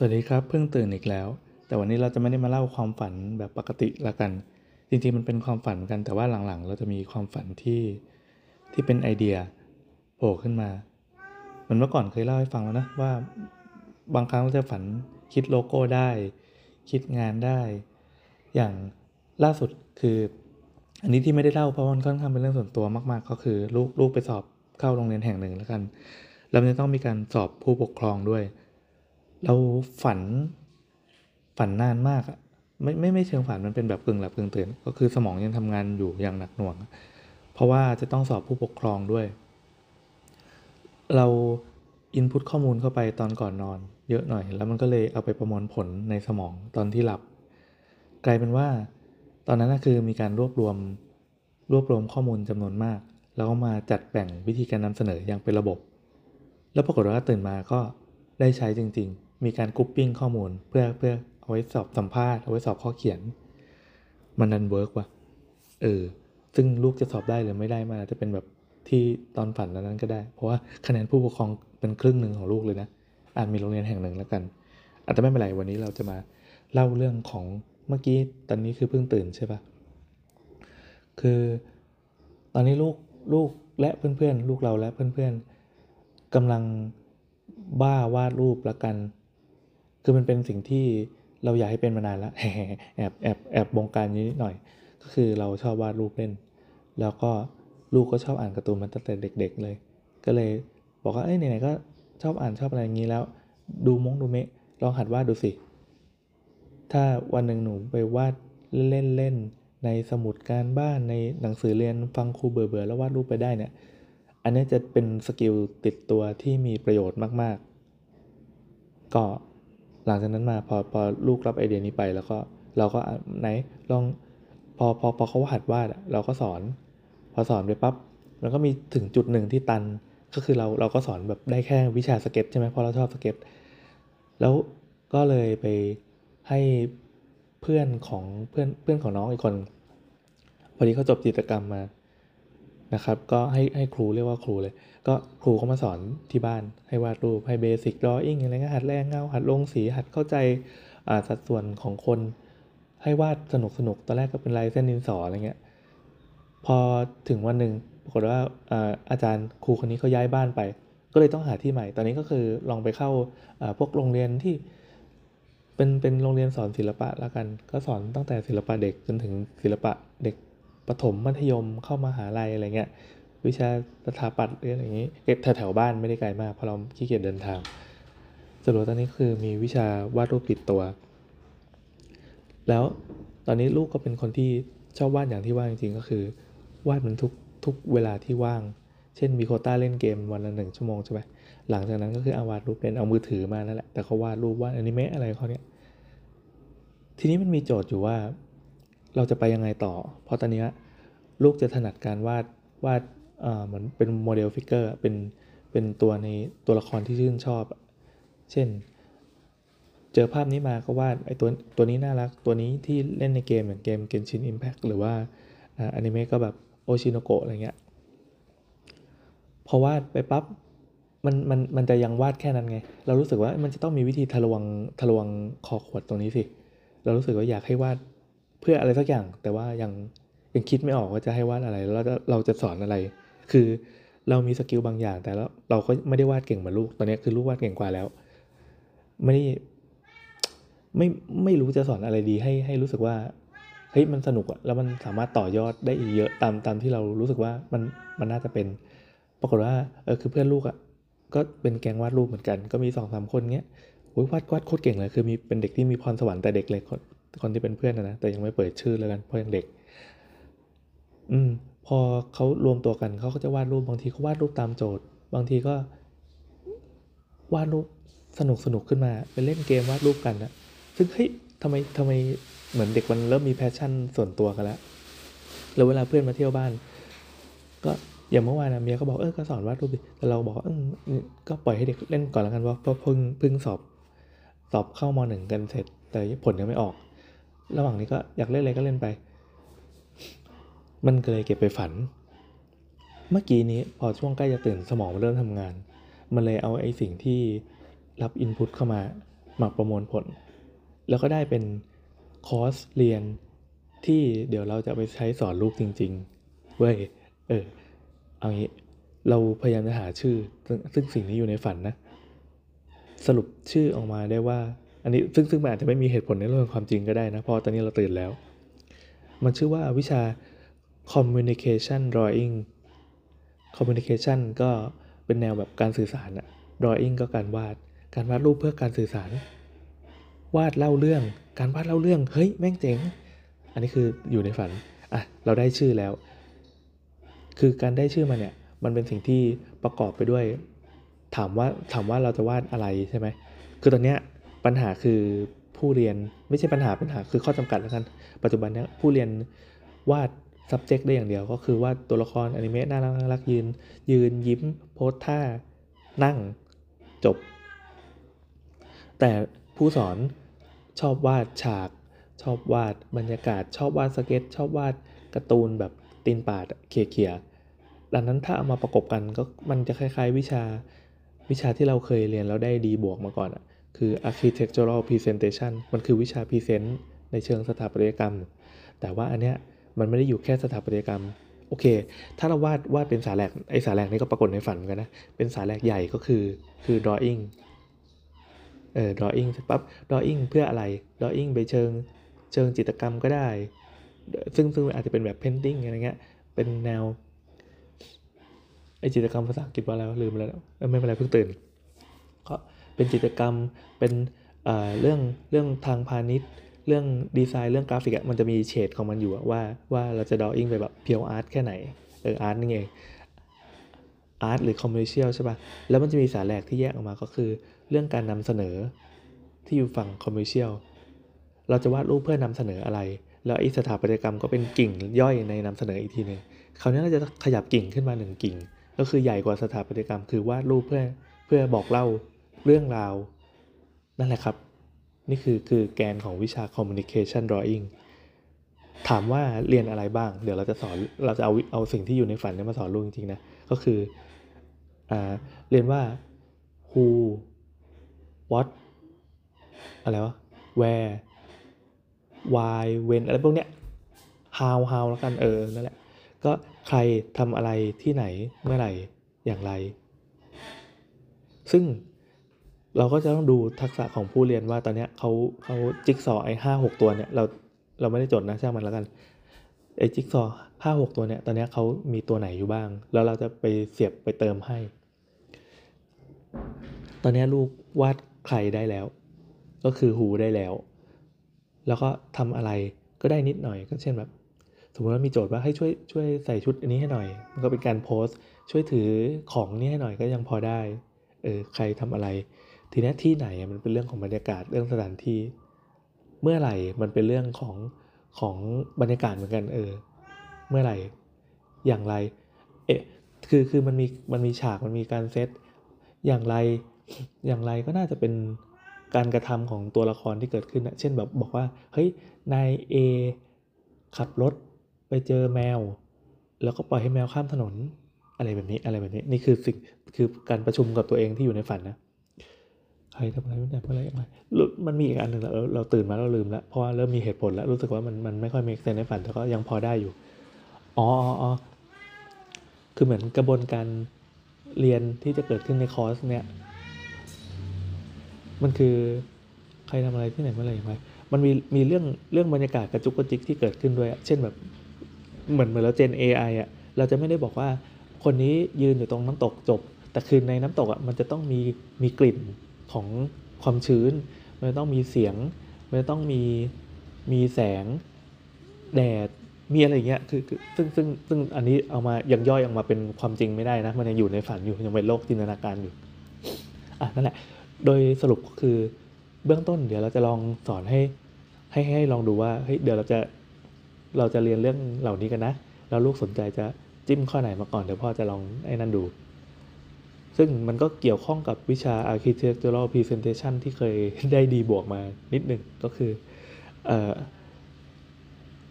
สวัสดีครับเพิ่งตื่นอีกแล้วแต่วันนี้เราจะไม่ได้มาเล่าความฝันแบบปกติละกันจริงๆมันเป็นความฝันกันแต่ว่าหลังๆเราจะมีความฝันที่เป็นไอเดียโผล่ขึ้นมาเหมือนเมื่อก่อนเคยเล่าให้ฟังแล้วนะว่าบางครั้งเราจะฝันคิดโลโก้ได้คิดงานได้อย่างล่าสุดคืออันนี้ที่ไม่ได้เล่าเพราะมันค่อนข้างเป็นเรื่องส่วนตัวมากๆก็คือลูกไปสอบเข้าโรงเรียนแห่งหนึ่งแล้วกันแล้วจะต้องมีการสอบผู้ปกครองด้วยเราฝันนานมากอะไม่เชิงฝันมันเป็นแบบกึ่งหลับกึ่งตื่นก็คือสมองยังทำงานอยู่อย่างหนักหน่วงเพราะว่าจะต้องสอบผู้ปกครองด้วยเราอินพุตข้อมูลเข้าไปตอนก่อนนอนเยอะหน่อยแล้วมันก็เลยเอาไปประมวลผลในสมองตอนที่หลับกลายเป็นว่าตอนนั้นคือมีการรวบรวมข้อมูลจำนวนมากแล้วก็มาจัดแบ่งวิธีการนำเสนออย่างเป็นระบบแล้วปรากฏว่าตื่นมาก็ได้ใช้จริงๆมีการกรุ๊ปปิ้งข้อมูลเพื่อเอาไว้สอบสัมภาษณ์เอาไว้สอบข้อเขียนมันดันเวิร์กว่ะซึ่งลูกจะสอบได้หรือไม่ได้มันอาจจะเป็นแบบที่ตอนฝันนั้นก็ได้เพราะว่าคะแนนผู้ปกครองเป็นครึ่งหนึ่งของลูกเลยนะอาจมีโรงเรียนแห่งหนึ่งแล้วกันอาจจะไม่เป็นไรวันนี้เราจะมาเล่าเรื่องของเมื่อกี้ตอนนี้คือเพิ่งตื่นใช่ปะคือตอนนี้ลูกและเพื่อนๆลูกเราและเพื่อนๆกำลังบ้าวาดรูปละกันคือมันเป็นสิ่งที่เราอยากให้เป็นมานานแล้วแอบบงการนี้นิดหน่อยก็คือเราชอบวาดรูปเล่นแล้วก็ลูกก็ชอบอ่านการ์ตูนมาตั้งแต่เด็กๆเลยก็เลยบอกว่าไหนๆก็ชอบอ่านชอบอะไรอย่างนี้แล้วดูเมะลองหัดวาดดูสิถ้าวันหนึ่งหนูไปวาดเล่นๆในสมุดการบ้านในหนังสือเรียนฟังครูเบื่อๆแล้ววาดรูปไปได้เนี่ยอันนี้จะเป็นสกิลติดตัวที่มีประโยชน์มากๆก็หลังจากนั้นมาพอลูกรับไอเดียนี้ไปแล้วก็เราก็ไหนลองพอเขาหัดวาดเราก็สอนพอสอนไปปั๊บมันก็มีถึงจุดหนึ่งที่ตันก็คือเราก็สอนแบบได้แค่วิชาสเก็ตใช่ไหมเพราะเราชอบสเก็ตแล้วก็เลยไปให้เพื่อนของน้องอีกคนพอดีเขาจบจิตรกรรมมานะครับก็ให้ครูเรียกว่าครูเลยก็ครูเขามาสอนที่บ้านให้วาดรูปให้เบสิกดรออิ่งอะไรก็หัดแรงเงาหัดลงสีหัดเข้าใจสัดส่วนของคนให้วาดสนุกตอนแรกก็เป็นลายเส้นดินสออะไรเงี้ยพอถึงวันหนึ่งปรากฏว่าอาจารย์ครูคนนี้เขาย้ายบ้านไปก็เลยต้องหาที่ใหม่ตอนนี้ก็คือลองไปเข้าพวกโรงเรียนที่เป็นโรงเรียนสอนศิลปะละกันก็สอนตั้งแต่ศิลปะเด็กจนถึงศิลปะเด็กประถมมัธยมเข้ามหาลัยอะไรเงี้ยวิชาสถาปัตย์อะไรอย่างนี้แถวบ้านไม่ได้ไกลมากเพราะเราขี้เกียจเดินทางสรุปตอนนี้คือมีวิชาวาดรูปติดตัวแล้วตอนนี้ลูกก็เป็นคนที่ชอบวาดอย่างที่ว่าจริงๆก็คือวาดมันทุกเวลาที่ว่างเช่นมีโควต้าเล่นเกมวันละ1ชั่วโมงใช่ไหมหลังจากนั้นก็คือเอาวาดรูปเล่นเอามือถือมานั่นแหละแต่เขาวาดรูปวาดอนิเมะอะไรเขาเนี่ยทีนี้มันมีโจทย์อยู่ว่าเราจะไปยังไงต่อเพราะตอนนี้ลูกจะถนัดการวาดเหมือนเป็นโมเดลฟิกเกอร์เป็นตัวในตัวละครที่ชื่นชอบเช่นเจอภาพนี้มาก็วาดไอ้ตัวนี้น่ารักตัวนี้ที่เล่นในเกมอย่างเกม Genshin Impact หรือว่าอนิเมะก็แบบโอชิโนโกะอะไรเงี้ยพอวาดไปปั๊บมันจะยังวาดแค่นั้นไงเรารู้สึกว่ามันจะต้องมีวิธีทะลวงคอขวดตรงนี้สิเรารู้สึกว่าอยากให้วาดเพื่ออะไรสักอย่างแต่ว่ายังคิดไม่ออกว่าจะให้วาดอะไรแล้วเราจะสอนอะไรคือเรามีสกิลบางอย่างแต่แล้วเราก็ไม่ได้วาดเก่งเหมือนลูกตอนนี้คือลูกวาดเก่งกว่าแล้วไม่รู้จะสอนอะไรดีให้รู้สึกว่าเฮ้ยมันสนุกอะแล้วมันสามารถต่อยอดได้อีกเยอะตามที่เรารู้สึกว่ามันน่าจะเป็นปรากฏว่าคือเพื่อนลูกอะก็เป็นแก๊งวาดรูปเหมือนกันก็มี 2-3 คนเงี้ยวาดโคตรเก่งเลยคือมีเป็นเด็กที่มีพรสวรรค์แต่เด็กเลยคนที่เป็นเพื่อนนะแต่ยังไม่เปิดชื่อแล้วกันเพราะยังเด็กพอเขารวมตัวกันเขาก็จะวาดรูปบางทีเขาวาดรูปตามโจทย์บางทีก็วาดรูปสนุกขึ้นมาไปเล่นเกมวาดรูปกันนะซึ่งเฮ้ยทำไมเหมือนเด็กมันเริ่มมีแพชชั่นส่วนตัวกันแล้วเวลาเพื่อนมาเที่ยวบ้านก็อย่างเมื่อวานนะเมียก็บอกก็สอนวาดรูปดิแต่เราบอกก็ปล่อยให้เด็กเล่นก่อนแล้วกันว่าเพิ่งสอบเข้าม.1 กันเสร็จแต่ผลยังไม่ออกระหว่างนี้ก็อยากเล่นอะไรก็เล่นไปมันก็เลยเก็บไปฝันเมื่อกี้นี้พอช่วงใกล้จะตื่นสมองมันเริ่มทำงานมันเลยเอาไอ้สิ่งที่รับอินพุตเข้ามา มาประมวลผลแล้วก็ได้เป็นคอร์สเรียนที่เดี๋ยวเราจะไปใช้สอนลูกจริงๆเว้ยเอางี้เราพยายามจะหาชื่อซึ่งสิ่งนี้อยู่ในฝันนะสรุปชื่อออกมาได้ว่าอันนี้ซึ่งมันอาจจะไม่มีเหตุผลในเรื่องความจริงก็ได้นะเพราะตอนนี้เราตื่นแล้วมันชื่อว่าวิชา Communication Drawing Communication ก็เป็นแนวแบบการสื่อสารอะ Drawing ก็การวาดรูปเพื่อการสื่อสารวาดเล่าเรื่องการวาดเล่าเรื่องเฮ้ยแม่งเจ๋งอันนี้คืออยู่ในฝันอ่ะเราได้ชื่อแล้วคือการได้ชื่อมาเนี่ยมันเป็นสิ่งที่ประกอบไปด้วยถามว่าเราจะวาดอะไรใช่ไหมคือตอนเนี้ยปัญหาคือผู้เรียนไม่ใช่ปัญหาคือข้อจำกัดแล้วกันปัจจุบันนี้ผู้เรียนวาด subject ได้อย่างเดียวก็คือวาดตัวละครอนิเมะน่ารักยืนยิ้มโพสท่านั่งจบแต่ผู้สอนชอบวาดฉากชอบวาดบรรยากาศชอบวาดสเก็ตชอบวาดการ์ตูนแบบตีนป่าเขี่ยๆดังนั้นถ้าเอามาประกบกันก็มันจะคล้ายๆวิชาที่เราเคยเรียนแล้วได้ดีบวกมาก่อนอ่ะคือ architectural presentation มันคือวิชา present ในเชิงสถาปัตยกรรมแต่ว่าอันเนี้ยมันไม่ได้อยู่แค่สถาปัตยกรรมโอเคถ้าเราวาดเป็นสาแหลกไอ้สาแหลกนี่ก็ปรากฏในฝันกันนะเป็นสาแหลกใหญ่ก็คือ drawing drawing เสร็จปั๊บ drawing เพื่ออะไร drawing ไปเชิงจิตรกรรมก็ได้ซึ่งอาจจะเป็นแบบ painting อะไรเงี้ยเป็นแนวไอ้จิตรกรรมภาษาอังกฤษว่าอะไรลืมแล้วไม่เป็นไรเพิ่งตื่นก็เป็นจิตรกรรมเป็นเรื่องทางพาณิชย์เรื่องดีไซน์เรื่องกราฟิกมันจะมีเฉดของมันอยู่ว่าเราจะ drawing ไปแบบ pure art แค่ไหนart นี่เอง art หรือ commercial ใช่ป่ะแล้วมันจะมีสาแหลกที่แยกออกมาก็คือเรื่องการนำเสนอที่อยู่ฝั่ง commercial เราจะวาดรูปเพื่อนำเสนออะไรแล้วไอ้สถาปัตยกรรมก็เป็นกิ่งย่อยในนำเสนออีกทีนึงคราวนี้เราจะขยับกิ่งขึ้นมา1กิ่งก็คือใหญ่กว่าสถาปัตยกรรมคือวาดรูปเพื่อบอกเล่าเรื่องราวนั่นแหละครับนี่คือแกนของวิชา communication drawing ถามว่าเรียนอะไรบ้างเดี๋ยวเราจะเอาสิ่งที่อยู่ในฝันมาสอนลูกจริงๆนะก็คือเรียนว่า who what อะไรวะ where why when อะไรพวกเนี้ย how แล้วกันนั่นแหละก็ใครทำอะไรที่ไหนเมื่อไหร่อย่างไรซึ่งเราก็จะต้องดูทักษะของผู้เรียนว่าตอนเนี้ยเขาจิ๊กซอไอ้ 5-6 ตัวเนี่ยเราไม่ได้จดนะช่างมันแล้วกันไอ้จิ๊กซอ 5-6 ตัวเนี่ยตอนเนี้ยเขามีตัวไหนอยู่บ้างแล้วเราจะไปเสียบไปเติมให้ตอนเนี้ยลูกวาดใครได้แล้วก็คือ who ได้แล้วก็ทำอะไรก็ได้นิดหน่อยก็เช่นแบบสมมติว่ามีโจทย์ว่าให้ช่วยใส่ชุดอันนี้ให้หน่อยมันก็เป็นการโพสช่วยถือของนี้ให้หน่อยก็ยังพอได้ใครทำอะไรทีนี้ที่ไหนมันเป็นเรื่องของบรรยากาศเรื่องสถานที่เมื่อไหร่มันเป็นเรื่องของบรรยากาศเหมือนกันเมื่อไหร่อย่างไรคือมันมีฉากมันมีการเซตอย่างไรก็น่าจะเป็นการกระทำของตัวละครที่เกิดขึ้นนะเช่นแบบบอกว่าเฮ้ยนาย A ขับรถไปเจอแมวแล้วก็ปล่อยให้แมวข้ามถนนอะไรแบบนี้นี่คือสิ่งคือการประชุมกับตัวเองที่อยู่ในฝันนะใครทำอะไรไม่ได้อะไรอย่างไรมันมีอีกอันหนึ่งเราตื่นมาเราลืมแล้วเพราะว่าเริ่มมีเหตุผลแล้วรู้สึกว่ามันไม่ค่อยมีเซนในฝันแต่ก็ยังพอได้อยู่อ๋อคือเหมือนกระบวนการเรียนที่จะเกิดขึ้นในคอร์สเนี่ยมันคือใครทำอะไรที่ไหนเมื่อไหร่อย่างไรมันมีเรื่องบรรยากาศกระจุกกระจิกที่เกิดขึ้นด้วยเช่นแบบเหมือนเราเจน AI อ่ะเราจะไม่ได้บอกว่าคนนี้ยืนอยู่ตรงน้ำตกจบแต่คืนในน้ำตกอ่ะมันจะต้องมีกลิ่นของความชื้นมันจะต้องมีเสียงมันจะต้องมีแสงแดดมีอะไรอย่างเงี้ยคือซึ่งอันนี้เอามายังย่อยออกมาเป็นความจริงไม่ได้นะมันยังอยู่ในฝันอยู่ยังเป็นโลกจินตนาการอยู่อ่ะนั่นแหละโดยสรุปก็คือเบื้องต้นเดี๋ยวเราจะลองสอนให้ลองดูว่าเฮ้ยเดี๋ยวเราจะเรียนเรื่องเหล่านี้กันนะแล้วลูกสนใจจะจิ้มข้อไหนมาก่อนเดี๋ยวพ่อจะลองไอ้นั่นดูซึ่งมันก็เกี่ยวข้องกับวิชา Architectural Presentation ที่เคยได้ดีบวกมานิดหนึ่งก็คือ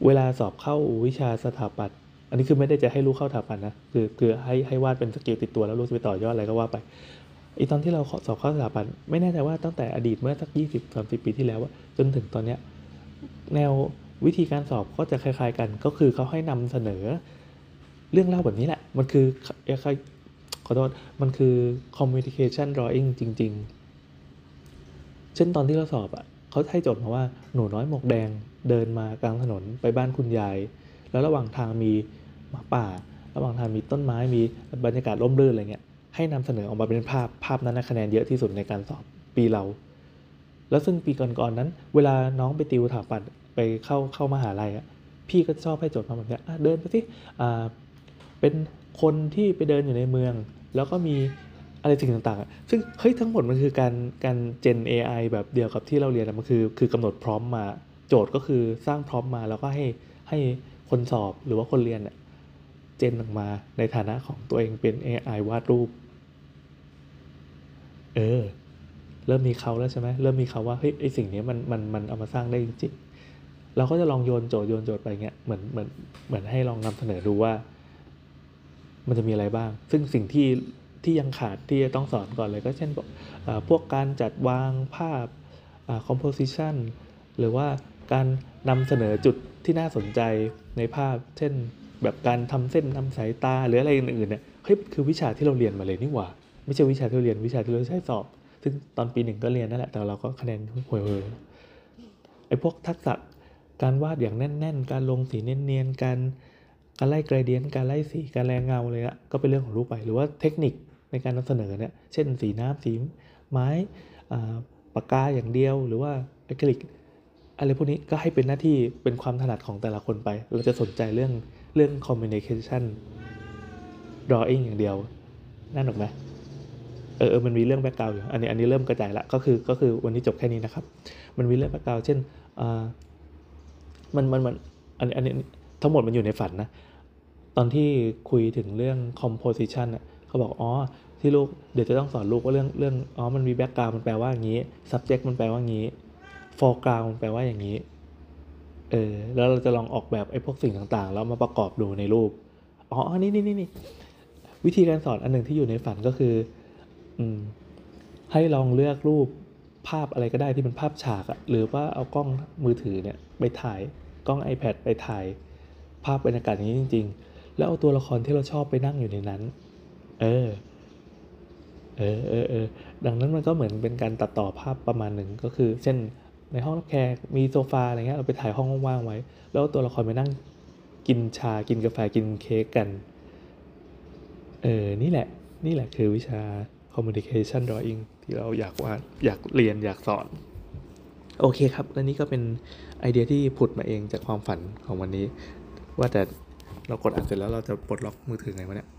เวลาสอบเข้าวิชาสถาปัตย์อันนี้คือไม่ได้จะให้ลูกเข้าสถาปัตย์นะคือให้วาดเป็นสกิลติดตัวแล้วลูกจะไปต่อยอดอะไรก็ว่าไป ไอตอนที่เราสอบข้อสถาปัตย์ไม่แน่ใจว่าตั้งแต่อดีตเมื่อสัก 20-30 ปีที่แล้วจนถึงตอนเนี้ยแนววิธีการสอบก็จะคล้ายๆกันก็คือเขาให้นำเสนอเรื่องเล่าแบบนี้แหละมันคือขอโทษมันคือ communication drawing จริงๆเช่นตอนที่เราสอบอ่ะเขาให้โจทย์มาว่าหนูน้อยหมวกแดงเดินมากลางถนนไปบ้านคุณยายแล้วระหว่างทางมีหมาป่าระหว่างทางมีต้นไม้มีบรรยากาศร่มรื่นอะไรเงี้ยให้นำเสนอออกมาเป็นภาพนั้นคะแนนเยอะที่สุดในการสอบปีเราแล้วซึ่งปีก่อนๆนั้นเวลาน้องไปติวสถาปัตย์ไปเข้ามหาลัยอ่ะพี่ก็ชอบให้โจทย์มาแบบนี้เดินไปสิเป็นคนที่ไปเดินอยู่ในเมืองแล้วก็มีอะไรสิ่งต่างๆซึ่งเฮ้ยทั้งหมดมันคือการเจน AI แบบเดียวกับที่เราเรียนมันคือกำหนดพร้อมมาโจทย์ก็คือสร้างพร้อมมาแล้วก็ให้คนสอบหรือว่าคนเรียนเจนออกมาในฐานะของตัวเองเป็น AI วาดรูปเริ่มมีเขาแล้วใช่ไหมเริ่มมีเขาว่าเฮ้ยไอสิ่งนี้มันเอามาสร้างได้จริงๆเราก็จะลองโยนโจทย์ไปเงี้ยเหมือนให้ลองนำเสนอดูว่ามันจะมีอะไรบ้างซึ่งสิ่งที่ยังขาดที่จะต้องสอนก่อนเลยก็เช่นพวกการจัดวางภาพ composition หรือว่าการนำเสนอจุดที่น่าสนใจในภาพเช่นแบบการทำเส้นทำสายตาหรืออะไรอื่นๆเนี่ยเฮ้ยคือวิชาที่เราเรียนมาเลยนี่หว่าไม่ใช่วิชาที่เราเรียนวิชาที่เราใช้สอบซึ่งตอนปีหนึ่งก็เรียนนั่นแหละแต่เราก็คะแนนห่วยๆไอ้พวกทักษะการวาดอย่างแน่นๆการลงสีเนียนๆการไล่gradient การไล่สีการแรงเงาเลยละก็เป็นเรื่องของรูปไปหรือว่าเทคนิคในการนำเสนอเนี่ยเช่นสีน้ำสีไม้ปากกาอย่างเดียวหรือว่าอะคริลิกอะไรพวกนี้ก็ให้เป็นหน้าที่เป็นความถนัดของแต่ละคนไปเราจะสนใจเรื่อง communication drawing อย่างเดียวนั่นหรอกไหมมันมีเรื่อง background อยู่อันนี้เริ่มกระจายละก็คือวันนี้จบแค่นี้นะครับมันมีเรื่อง background เช่นมันอันนี้ทั้งหมดมันอยู่ในฝันนะตอนที่คุยถึงเรื่อง composition อ่ะเขาบอกอ๋อที่ลูกเดี๋ยวจะต้องสอนลูกว่าเรื่องอ๋อมันมี background มันแปลว่าอย่างนี้ subject มันแปลว่าอย่างนี้ foreground มันแปลว่าอย่างนี้แล้วเราจะลองออกแบบไอ้พวกสิ่งต่างๆแล้วมาประกอบดูในรูปอ๋อนี่วิธีการสอนอันหนึ่งที่อยู่ในฝันก็คือให้ลองเลือกรูปภาพอะไรก็ได้ที่เป็นภาพฉากหรือว่าเอากล้องมือถือเนี่ยไปถ่ายกล้อง iPad ไปถ่ายภาพบรรยากาศอย่างนี้จริงๆแล้วเอาตัวละครที่เราชอบไปนั่งอยู่ในนั้นดังนั้นมันก็เหมือนเป็นการตัดต่อภาพประมาณหนึ่งก็คือเช่นในห้องรับแขกมีโซฟาอะไรเงี้ยเราไปถ่ายห้องว่างๆไว้แล้วตัวละครไปนั่งกินชากินกาแฟกินเค้กกันนี่แหละคือวิชา communication drawing ที่เราอยากวาดอยากเรียนอยากสอนโอเคครับและนี่ก็เป็นไอเดียที่ผุดมาเองจากความฝันของวันนี้ว่าแต่เรากดอัดเสร็จแล้วเราจะปลดล็อกมือถือไงวะเนี่ย